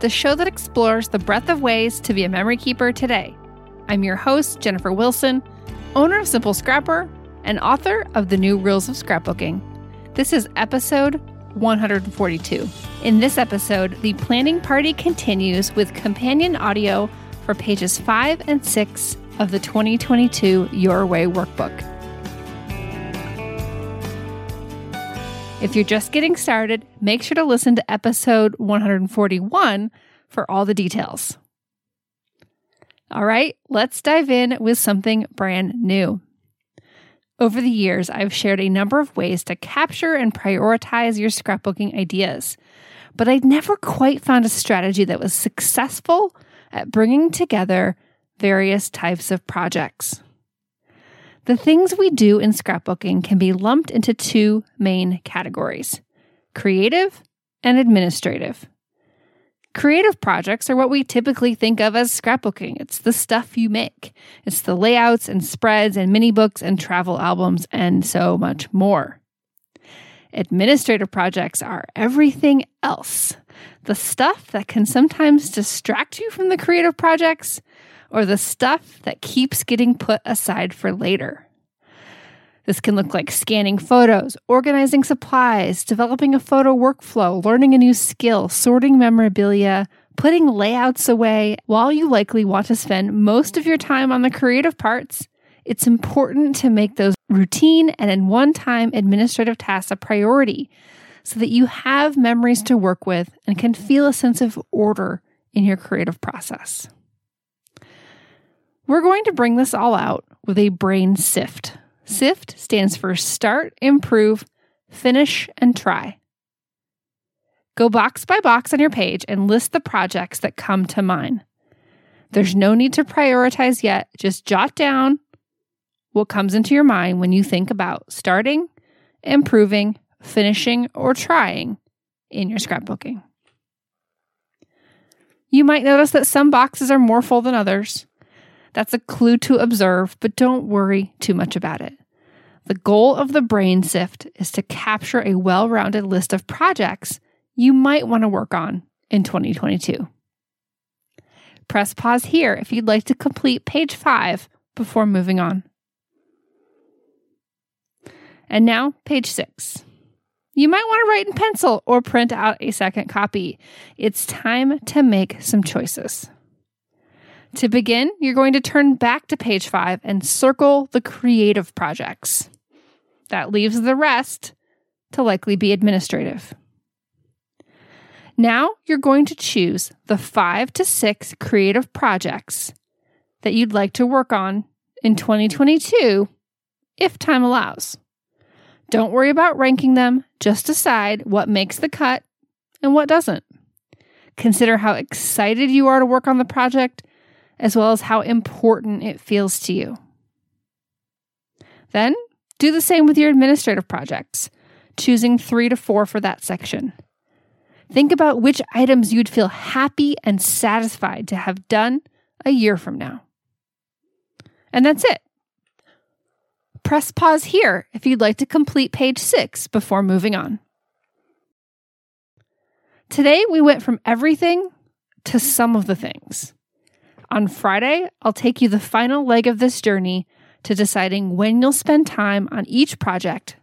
the show that explores the breadth of ways to be a memory keeper today. I'm your host, Jennifer Wilson, owner of Simple Scrapper and author of The New Rules of Scrapbooking. This is episode 142. In this episode, the planning party continues with companion audio for pages 5 and 6 of the 2022 Your Way Workbook. If you're just getting started, make sure to listen to episode 141 for all the details. All right, let's dive in with something brand new. Over the years, I've shared a number of ways to capture and prioritize your scrapbooking ideas, but I'd never quite found a strategy that was successful at bringing together various types of projects. The things we do in scrapbooking can be lumped into two main categories: creative and administrative. Creative projects are what we typically think of as scrapbooking. It's the stuff you make. It's the layouts and spreads and mini books and travel albums and so much more. Administrative projects are everything else. The stuff that can sometimes distract you from the creative projects, or the stuff that keeps getting put aside for later. This can look like scanning photos, organizing supplies, developing a photo workflow, learning a new skill, sorting memorabilia, putting layouts away. While you likely want to spend most of your time on the creative parts, it's important to make those routine and in one-time administrative tasks a priority so that you have memories to work with and can feel a sense of order in your creative process. We're going to bring this all out with a brain sift. SIFT stands for Start, Improve, Finish, and Try. Go box by box on your page and list the projects that come to mind. There's no need to prioritize yet. Just jot down what comes into your mind when you think about starting, improving, finishing, or trying in your scrapbooking. You might notice that some boxes are more full than others. That's a clue to observe, but don't worry too much about it. The goal of the brain sift is to capture a well-rounded list of projects you might want to work on in 2022. Press pause here if you'd like to complete page 5 before moving on. And now, page 6. You might want to write in pencil or print out a second copy. It's time to make some choices. To begin, you're going to turn back to page 5 and circle the creative projects. That leaves the rest to likely be administrative. Now you're going to choose the 5 to 6 creative projects that you'd like to work on in 2022, if time allows. Don't worry about ranking them, just decide what makes the cut and what doesn't. Consider how excited you are to work on the project, as well as how important it feels to you. Then, do the same with your administrative projects, choosing 3 to 4 for that section. Think about which items you'd feel happy and satisfied to have done a year from now. And that's it. Press pause here if you'd like to complete page 6 before moving on. Today, we went from everything to some of the things. On Friday, I'll take you the final leg of this journey to deciding when you'll spend time on each project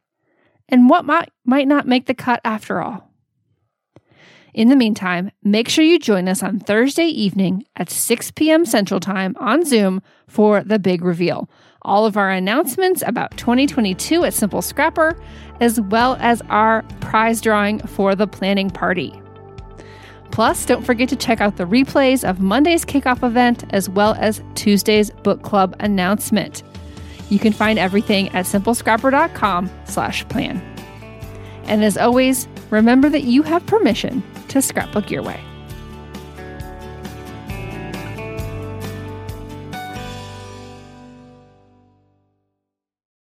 and what might not make the cut after all. In the meantime, make sure you join us on Thursday evening at 6 p.m. Central Time on Zoom for the big reveal. All of our announcements about 2022 at Simple Scrapper, as well as our prize drawing for the planning party. Plus, don't forget to check out the replays of Monday's kickoff event, as well as Tuesday's book club announcement. You can find everything at simplescrapper.com/plan. And as always, remember that you have permission to scrapbook your way.